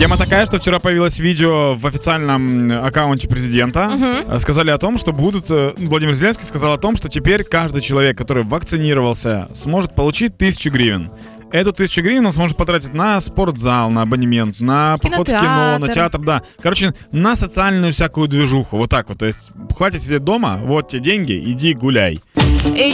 Тема такая, что вчера появилось видео в официальном аккаунте президента. Сказали о том, что будут... Владимир Зеленский сказал о том, что теперь каждый человек, который вакцинировался, сможет получить 1000 гривен. Эту 1000 гривен он сможет потратить на спортзал, на абонемент, на поход в кино, на театр, да. Короче, на социальную всякую движуху. Вот так вот. То есть хватит сидеть дома, вот тебе деньги, иди гуляй.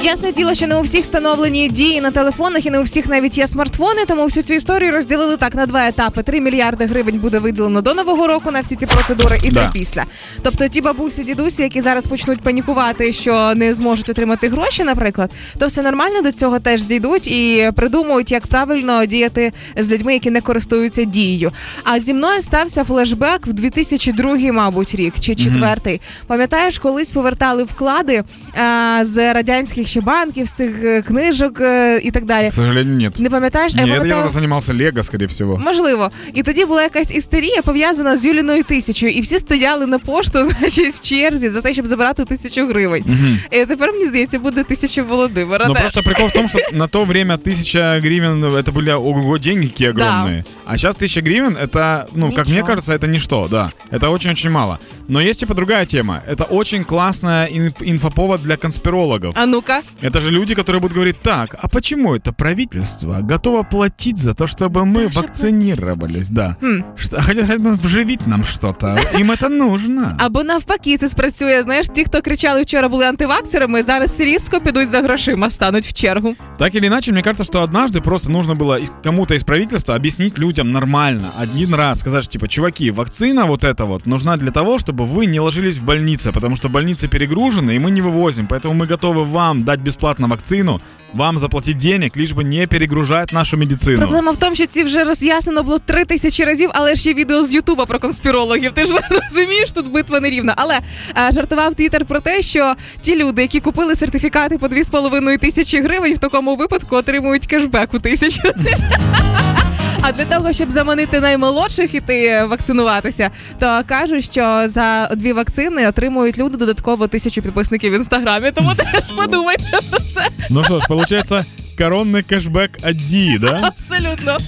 Ясне діло, що не у всіх встановлені дії на телефонах і не у всіх навіть є смартфони, тому всю цю історію розділили так на два етапи. 3 мільярди гривень буде виділено до Нового року на всі ці процедури і та після. Тобто ті бабусі, дідусі, які зараз почнуть панікувати, що не зможуть отримати гроші, наприклад, то все нормально, до цього теж дійдуть і придумують, як правильно діяти з людьми, які не користуються дією. А зі мною стався флешбек в 2002, мабуть, рік чи 2004. Пам'ятаєш, колись повертали вклади з радянських ще банків, з цих книжок і так далі. К сожалению, нет. Не пам'ятаєш? Ні, я займався Лего, скоріше всього. Можливо. І тоді була якась істерія, пов'язана з Юліною 1000. І всі стояли на пошту, значить, в черзі за те, щоб забрати 1000 гривень. І тепер, мені здається, буде 1000 Володимира. Ну, просто прикол в тому, що на то время 1000 гривен, это были, ого-го, деньги какие огромные. А сейчас 1000 гривен, это, ну, как мне кажется, это ничто, да. Это очень-очень мало. Но есть, типа, другая тема. Это очень классная инфоповод для конспирологов. А ну-ка. Это же люди, которые будут говорить, так, а почему это правительство готово платить за то, чтобы мы вакцинировались? Да. Хотят вживить нам что-то. Им это нужно. Або навпаки, це спрацює. Знаєш, ті, хто кричали вчора, були антиваксерами, зараз різко підуть за грошима, стануть в чергу. Так или иначе, мне кажется, что однажды просто нужно было кому-то из правительства объяснить людям нормально. Один раз сказать, типа, чуваки, вакцина вот эта вот нужна для того, чтобы вы не ложились в больницы, потому что больницы перегружены, и мы не вывозим, поэтому мы готовы вам дать бесплатно вакцину, вам заплатить денег, лишь бы не перегружать нашу медицину. Проблема в тому, що ці вже роз'яснено було 3000 разів, але ж є відео з Ютуба про конспірологів. Ти ж розумієш, тут битва нерівна. Але жартував Твіттер про те, що ті люди, які купили сертифікати по 2500 гривень, в такому випадку отримують кешбек у 1000. А для того, щоб заманити наймолодших іти вакцинуватися, то кажуть, що за 2 вакцини отримують люди додатково 1000 підписників в Інстаграмі. Тому теж подумайте про це. Ну що ж, виходить, коронний кешбек від Дії, да? Абсолютно.